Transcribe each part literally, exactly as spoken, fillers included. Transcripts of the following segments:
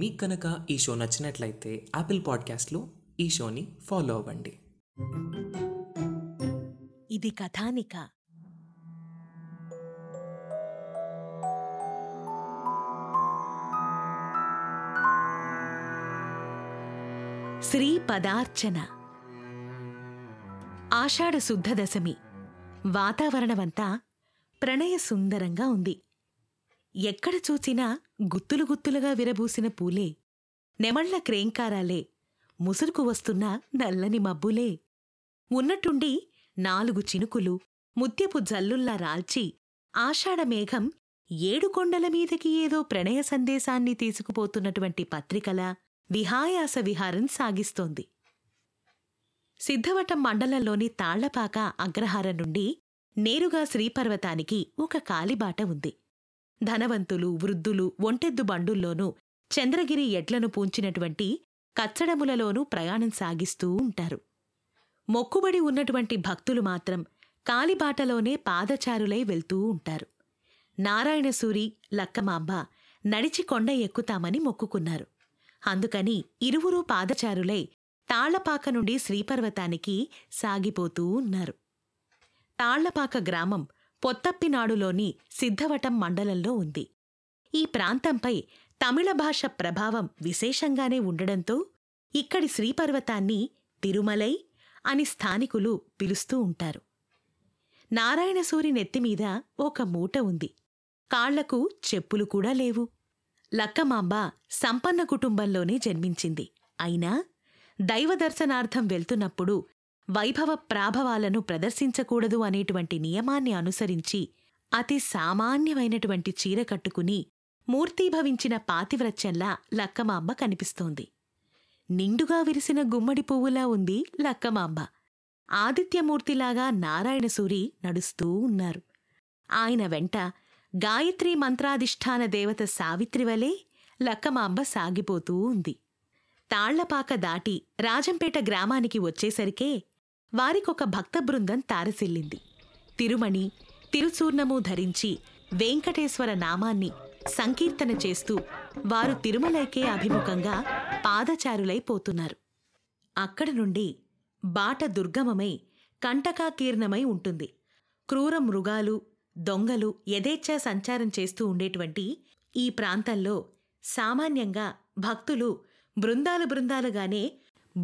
మీకు కనుక ఈ షో నచ్చినట్లయితే యాపిల్ పాడ్కాస్ట్లో ఈ షోని ఫాలో అవ్వండి. ఇది కథానిక. శ్రీ పదార్చన. ఆషాఢ శుద్ధ దశమి. వాతావరణమంతా ప్రణయ సుందరంగా ఉంది. ఎక్కడ చూచినా గుత్తులు గుత్తులుగా విరబూసిన పూలే, నెమళ్ల క్రేంకారాలే, ముసురుకు వస్తున్న నల్లని మబ్బులే. ఉన్నట్టుండి నాలుగు చినుకులు ముత్యపు జల్లుల్లా రాల్చి ఆషాఢమేఘం ఏడుకొండల మీదకి ఏదో ప్రణయ సందేశాన్ని తీసుకుపోతున్నటువంటి పత్రికల విహాయాస విహారం సాగిస్తోంది. సిద్ధవటం మండలంలోని తాళ్లపాక అగ్రహారం నుండి నేరుగా శ్రీపర్వతానికి ఒక కాలిబాట ఉంది. ధనవంతులు, వృద్ధులు ఒంటెద్దు బండుల్లోనూ చంద్రగిరి ఎడ్లను పూంచినటువంటి కచ్చడములలోనూ ప్రయాణం సాగిస్తూ ఉంటారు. మొక్కుబడి ఉన్నటువంటి భక్తులు మాత్రం కాలిబాటలోనే పాదచారులై వెళ్తూ ఉంటారు. నారాయణసూరి, లక్కమాంబ నడిచి కొండ ఎక్కుతామని మొక్కుకున్నారు. అందుకని ఇరువురూ పాదచారులై తాళ్లపాక నుండి శ్రీపర్వతానికి సాగిపోతూ ఉన్నారు. తాళ్లపాక గ్రామం పొత్తప్పినాడులోని సిద్ధవటం మండలంలో ఉంది. ఈ ప్రాంతంపై తమిళ భాష ప్రభావం విశేషంగానే ఉండడంతో ఇక్కడి శ్రీపర్వతాన్ని తిరుమలై అని స్థానికులు పిలుస్తూ ఉంటారు. నారాయణసూరి నెత్తిమీద ఒక మూట ఉంది. కాళ్లకు చెప్పులు కూడా లేవు. లక్కమాంబ సంపన్న కుటుంబంలోనే జన్మించింది. అయినా దైవదర్శనార్థం వెళ్తున్నప్పుడు వైభవ ప్రాభవాలను ప్రదర్శించకూడదు అనేటువంటి నియమాన్ని అనుసరించి అతి సామాన్యమైనటువంటి చీర కట్టుకుని మూర్తీభవించిన పాతివ్రత్యంలా లక్కమాంబ కనిపిస్తోంది. నిండుగా విరిసిన గుమ్మడి పువ్వులా ఉంది లక్కమాంబ. ఆదిత్యమూర్తిలాగా నారాయణసూరి నడుస్తూ ఉన్నారు. ఆయన వెంట గాయత్రీ మంత్రాధిష్ఠాన దేవత సావిత్రివలే లక్కమాంబ సాగిపోతూ ఉంది. తాళ్లపాక దాటి రాజంపేట గ్రామానికి వచ్చేసరికే వారికొక భక్త బృందం తారసిల్లింది. తిరుమణి, తిరుచూర్ణము ధరించి వెంకటేశ్వర నామాన్ని సంకీర్తన చేస్తూ వారు తిరుమలైకే అభిముఖంగా పాదచారులైపోతున్నారు. అక్కడ నుండి బాట దుర్గమమై కంటకాకీర్ణమై ఉంటుంది. క్రూర మృగాలు, దొంగలు యథేచ్ఛా సంచారం చేస్తూ ఉండేటువంటి ఈ ప్రాంతంలో సామాన్యంగా భక్తులు బృందాలు బృందాలుగానే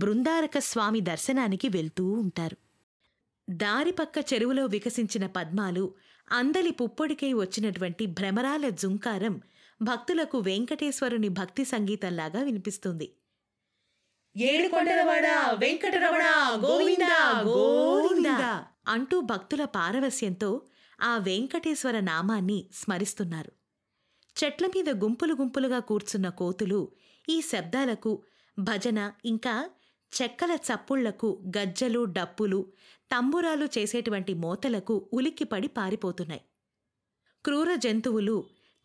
బృందారక స్వామి దర్శనానికి వెళ్తూ ఉంటారు. దారిపక్క చెరువులో వికసించిన పద్మాలు, అందలి పుప్పొడికై వచ్చినటువంటి భ్రమరాల జుంకారం భక్తులకు వెంకటేశ్వరుని భక్తి సంగీతంలాగా వినిపిస్తుంది. ఏడుకొండలవాడా వెంకటరమణా గోవిందా గోవిందా అంటూ భక్తుల పారవస్యంతో ఆ వెంకటేశ్వర నామాన్ని స్మరిస్తున్నారు. చెట్ల మీద గుంపులు గుంపులుగా కూర్చున్న కోతులు ఈ శబ్దాలకు, భజన ఇంకా చెక్కల చప్పుళ్లకు, గజ్జలు, డప్పులు, తంబురాలు చేసేటువంటి మోతలకు ఉలిక్కిపడి పారిపోతున్నాయి. క్రూర జంతువులు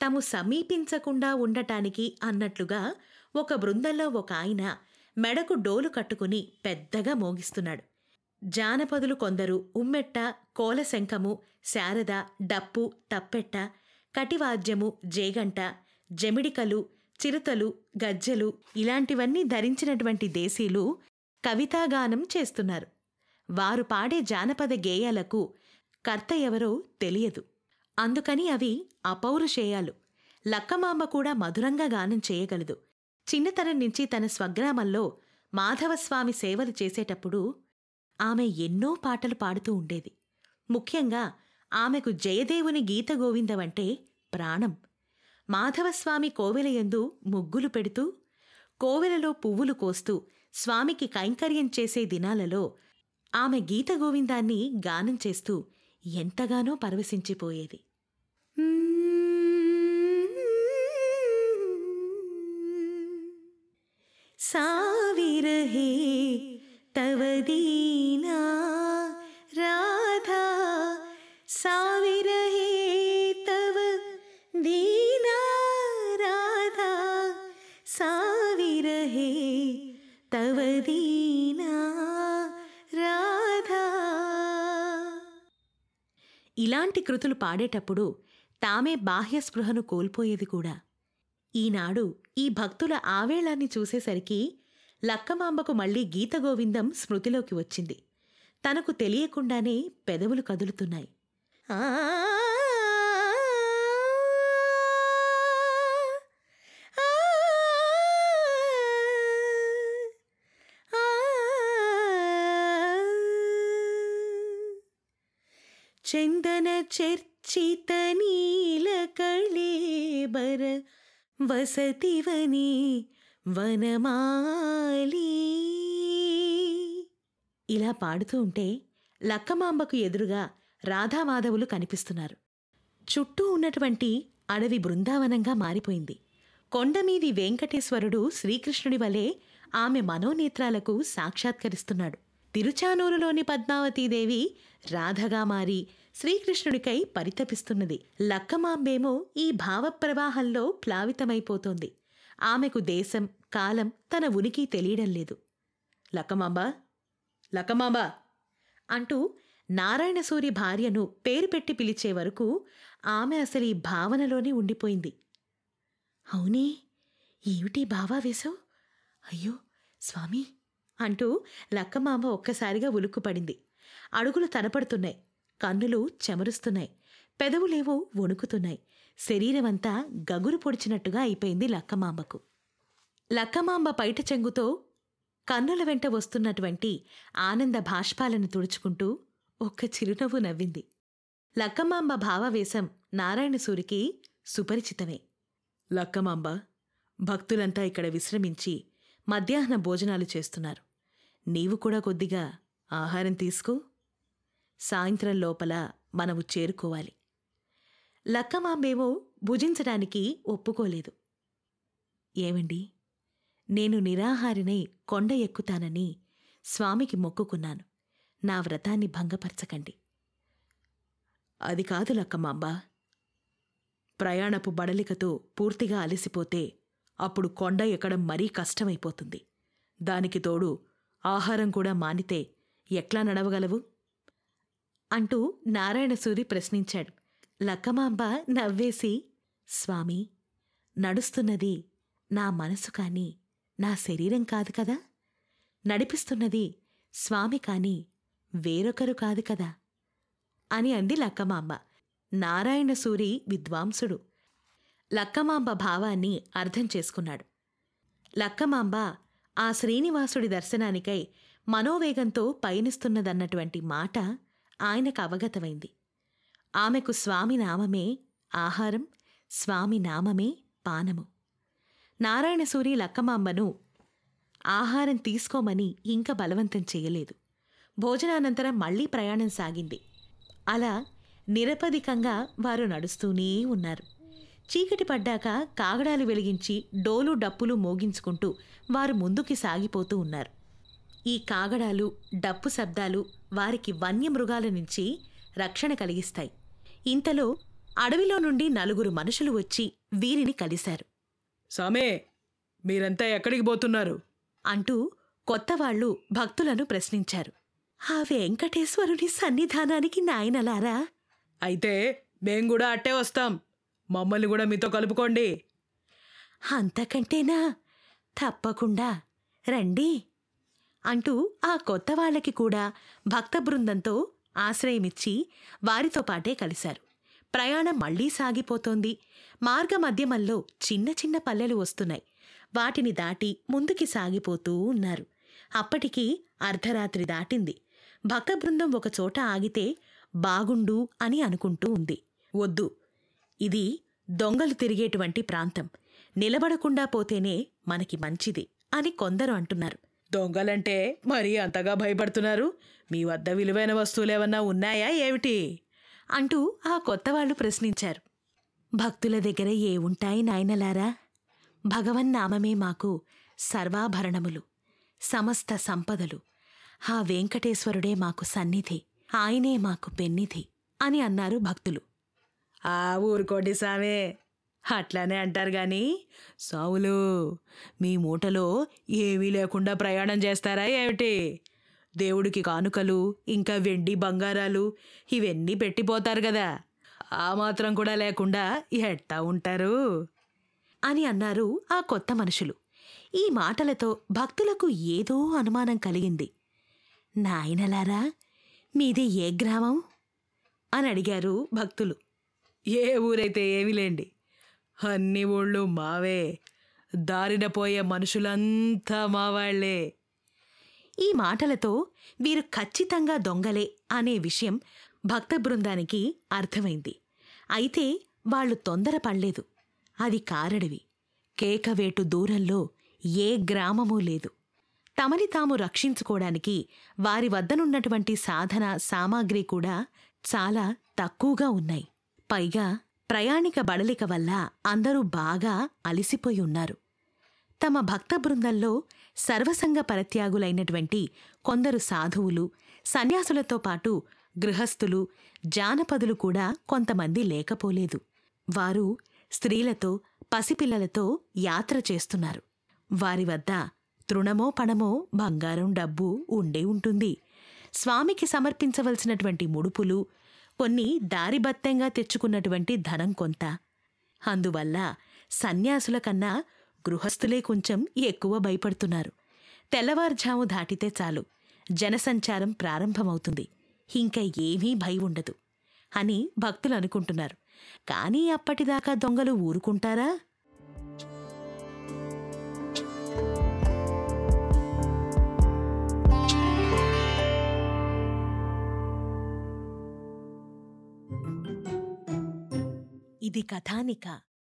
తాము సమీపించకుండా ఉండటానికి అన్నట్లుగా ఒక బృందంలో ఒక ఆయన మెడకు డోలు కట్టుకుని పెద్దగా మోగిస్తున్నాడు. జానపదులు కొందరు ఉమ్మెట్ట, కోలశంఖము, శారద, డప్పు, తప్పెట్ట, కటివాద్యము, జేగంట, జమిడికలు, చిరుతలు, గజ్జలు ఇలాంటివన్నీ ధరించినటువంటి దేశీలు కవితాగానం చేస్తున్నారు. వారు పాడే జానపద గేయాలకు కర్త ఎవరో తెలియదు. అందుకని అవి అపౌరుషేయాలు. లక్కమాంబ కూడా మధురంగా గానం చేయగలదు. చిన్నతనం నుంచి తన స్వగ్రామంలో మాధవస్వామి సేవలు చేసేటప్పుడు ఆమె ఎన్నో పాటలు పాడుతూ ఉండేది. ముఖ్యంగా ఆమెకు జయదేవుని గీత గోవిందమంటే ప్రాణం. మాధవస్వామి కోవెలయందు ముగ్గులు పెడుతూ, కోవెలలో పువ్వులు కోస్తూ స్వామికి కైంకర్యం చేసే దినాలలో ఆమె గీతగోవిందాన్ని గానం చేస్తూ ఎంతగానో పరవశించిపోయేది. సావిరహే తవదీనా రాధా సావిరహే తవ దీనా రాధా సావిరహే తవ దీనా రాధా. ఇలాంటి కృతులు పాడేటప్పుడు తామే బాహ్యస్పృహను కోల్పోయేది కూడా. ఈనాడు ఈ భక్తుల ఆవేళాన్ని చూసేసరికి లక్కమాంబకు మళ్లీ గీతగోవిందం స్మృతిలోకి వచ్చింది. తనకు తెలియకుండానే పెదవులు కదులుతున్నాయి. ఆ చందన చర్చిత నీల కళేబర వసతివని వనమాలి. ఇలా పాడుతూ ఉంటే లక్కమాంబకు ఎదురుగా రాధామాధవులు కనిపిస్తున్నారు. చుట్టూ ఉన్నటువంటి అడవి బృందావనంగా మారిపోయింది. కొండమీది వెంకటేశ్వరుడు శ్రీకృష్ణుడి వలె ఆమె మనోనేత్రాలకు సాక్షాత్కరిస్తున్నాడు. తిరుచానూరులోని పద్మావతీదేవి రాధగా మారి శ్రీకృష్ణుడికై పరితపిస్తున్నది. లక్కమాంబేమో ఈ భావప్రవాహంలో ప్లావితమైపోతోంది. ఆమెకు దేశం, కాలం, తన ఉనికి తెలియడం లేదు. లక్కమాంబ లక్కమాంబ అంటూ నారాయణసూరి భార్యను పేరు పెట్టి పిలిచే వరకు ఆమె అసలు ఈ భావనలోనే ఉండిపోయింది. అవునే, ఏమిటి భావావేశం? అయ్యో స్వామి అంటూ లక్కమాంబ ఒక్కసారిగా ఉలుక్కుపడింది. అడుగులు తడపడుతున్నాయి, కన్నులు చెమరుస్తున్నాయి, పెదవులేవో వణుకుతున్నాయి. శరీరమంతా గగురు పొడిచినట్టుగా అయిపోయింది లక్కమాంబకు. లక్కమాంబ పైట చెంగుతో కన్నుల వెంట వస్తున్నటువంటి ఆనంద భాష్పాలను తుడుచుకుంటూ ఒక్క చిరునవ్వు నవ్వింది. లక్కమాంబ భావావేశం నారాయణసూరికి సుపరిచితమే. లక్కమాంబ, భక్తులంతా ఇక్కడ విశ్రమించి మధ్యాహ్న భోజనాలు చేస్తున్నారు. నీవు కూడా కొద్దిగా ఆహారం తీసుకో. సాయంత్రం లోపల మనము చేరుకోవాలి. లక్కమాంబేమో భుజించడానికి ఒప్పుకోలేదు. ఏమండి, నేను నిరాహారినై కొండ ఎక్కుతానని స్వామికి మొక్కుకున్నాను. నా వ్రతాన్ని భంగపరచకండి. అది కాదు లక్కమాంబ, ప్రయాణపు బడలికతో పూర్తిగా అలసిపోతే అప్పుడు కొండ ఎక్కడం మరీ కష్టమైపోతుంది. దానికి తోడు ఆహారం కూడా మానితే ఎట్లా నడవగలవు అంటూ నారాయణసూరి ప్రశ్నించాడు. లక్కమాంబ నవ్వేసి, స్వామి, నడుస్తున్నది నా మనసు కానీ నా శరీరం కాదు కదా, నడిపిస్తున్నది స్వామి కానీ వేరొకరు కాదు కదా అని అంది లక్కమాంబ. నారాయణసూరి విద్వాంసుడు. లక్కమాంబ భావాన్ని అర్థం చేసుకున్నాడు. లక్కమాంబ ఆ శ్రీనివాసుడి దర్శనానికై మనోవేగంతో పయనిస్తున్నదన్నటువంటి మాట ఆయనకు అవగతమైంది. ఆమెకు స్వామి నామమే ఆహారం, స్వామి నామమే పానము. నారాయణసూరి లక్కమాంబను ఆహారం తీసుకోమని ఇంకా బలవంతం చేయలేదు. భోజనానంతరం మళ్లీ ప్రయాణం సాగింది. అలా నిరపధికంగా వారు నడుస్తూనే ఉన్నారు. చీకటి పడ్డాక కాగడాలు వెలిగించి డోలు డప్పులు మోగించుకుంటూ వారు ముందుకి సాగిపోతూ ఉన్నారు. ఈ కాగడాలు, డప్పు శబ్దాలు వారికి వన్యమృగాల నుంచి రక్షణ కలిగిస్తాయి. ఇంతలో అడవిలో నుండి నలుగురు మనుషులు వచ్చి వీరిని కలిశారు. సామే, మీరంతా ఎక్కడికి పోతున్నారు అంటూ కొత్తవాళ్లు భక్తులను ప్రశ్నించారు. ఆ వెంకటేశ్వరుని సన్నిధానానికి నాయనలారా. అయితే మేం కూడా అట్టే వస్తాం, మమ్మల్ని కూడా మీతో కలుపుకోండి. అంతకంటేనా, తప్పకుండా రండి అంటూ ఆ కొత్త వాళ్ళకి కూడా భక్త బృందంతో ఆశ్రయమిచ్చి వారితో పాటే కలిశారు. ప్రయాణం మళ్లీ సాగిపోతోంది. మార్గమధ్యమల్లో చిన్న చిన్న పల్లెలు వస్తున్నాయి. వాటిని దాటి ముందుకి సాగిపోతూ ఉన్నారు. అప్పటికి అర్ధరాత్రి దాటింది. భక్త బృందం ఒకచోట ఆగితే బాగుండు అని అనుకుంటూ ఉంది. వద్దు, ఇది దొంగలు తిరిగేటువంటి ప్రాంతం, నిలబడకుండా పోతేనే మనకి మంచిది అని కొందరు అంటున్నారు. దొంగలంటే మరీ అంతగా భయపడుతున్నారు? మీ వద్ద విలువైన వస్తువులేమన్నా ఉన్నాయా ఏమిటి అంటూ ఆ కొత్త వాళ్ళు ప్రశ్నించారు. భక్తుల దగ్గర ఏ ఉంటాయి నాయనలారా, భగవన్నామమే మాకు సర్వాభరణములు, సమస్త సంపదలు. ఆ వెంకటేశ్వరుడే మాకు సన్నిధి, ఆయనే మాకు పెన్నిధి అని అన్నారు భక్తులు. ఆ ఊరుకోండి సామే, అట్లానే అంటారు గాని సావులు, మీ మూటలో ఏమీ లేకుండా ప్రయాణం చేస్తారా ఏమిటి? దేవుడికి కానుకలు, ఇంకా వెండి బంగారాలు ఇవన్నీ పెట్టిపోతారు కదా, ఆ మాత్రం కూడా లేకుండా ఎట్టా ఉంటారు అని అన్నారు ఆ కొత్త మనుషులు. ఈ మాటలతో భక్తులకు ఏదో అనుమానం కలిగింది. నాయనలారా, మీది ఏ గ్రామం అని అడిగారు భక్తులు. ఏ ఊరైతే ఏమిలేండి, అన్ని ఊళ్ళు మావే, దారిన పోయే మనుషులంతా మావాళ్లే. ఈ మాటలతో వీరు ఖచ్చితంగా దొంగలే అనే విషయం భక్త బృందానికి అర్థమైంది. అయితే వాళ్ళు తొందరపడలేదు. అది కారడవి, కేకవేటు దూరంలో ఏ గ్రామమూ లేదు. తమని తాము రక్షించుకోవడానికి వారి వద్దనున్నటువంటి సాధన సామాగ్రి కూడా చాలా తక్కువగా ఉన్నాయి. పైగా ప్రయాణిక బడలిక వల్ల అందరూ బాగా అలసిపోయి ఉన్నారు. తమ భక్త బృందంలో సర్వసంగ పరిత్యాగులైనటువంటి కొందరు సాధువులు, సన్యాసులతో పాటు గృహస్థులు, జానపదులు కూడా కొంతమంది లేకపోలేదు. వారు స్త్రీలతో, పసిపిల్లలతో యాత్ర చేస్తున్నారు. వారి వద్ద తృణమో పణమో బంగారం డబ్బు ఉండే ఉంటుంది. స్వామికి సమర్పించవలసినటువంటి ముడుపులు, కొన్ని దారిబత్తంగా తెచ్చుకున్నటువంటి ధనం కొంత. అందువల్ల సన్యాసుల కన్నా గృహస్థులే కొంచెం ఎక్కువ భయపడుతున్నారు. తెల్లవారుజాము దాటితే చాలు జనసంచారం ప్రారంభమవుతుంది, ఇంకా ఏమీ భయం ఉండదు అని భక్తులు అనుకుంటున్నారు. కానీ అప్పటిదాకా దొంగలు ఊరుకుంటారా? ఇది కథానిక.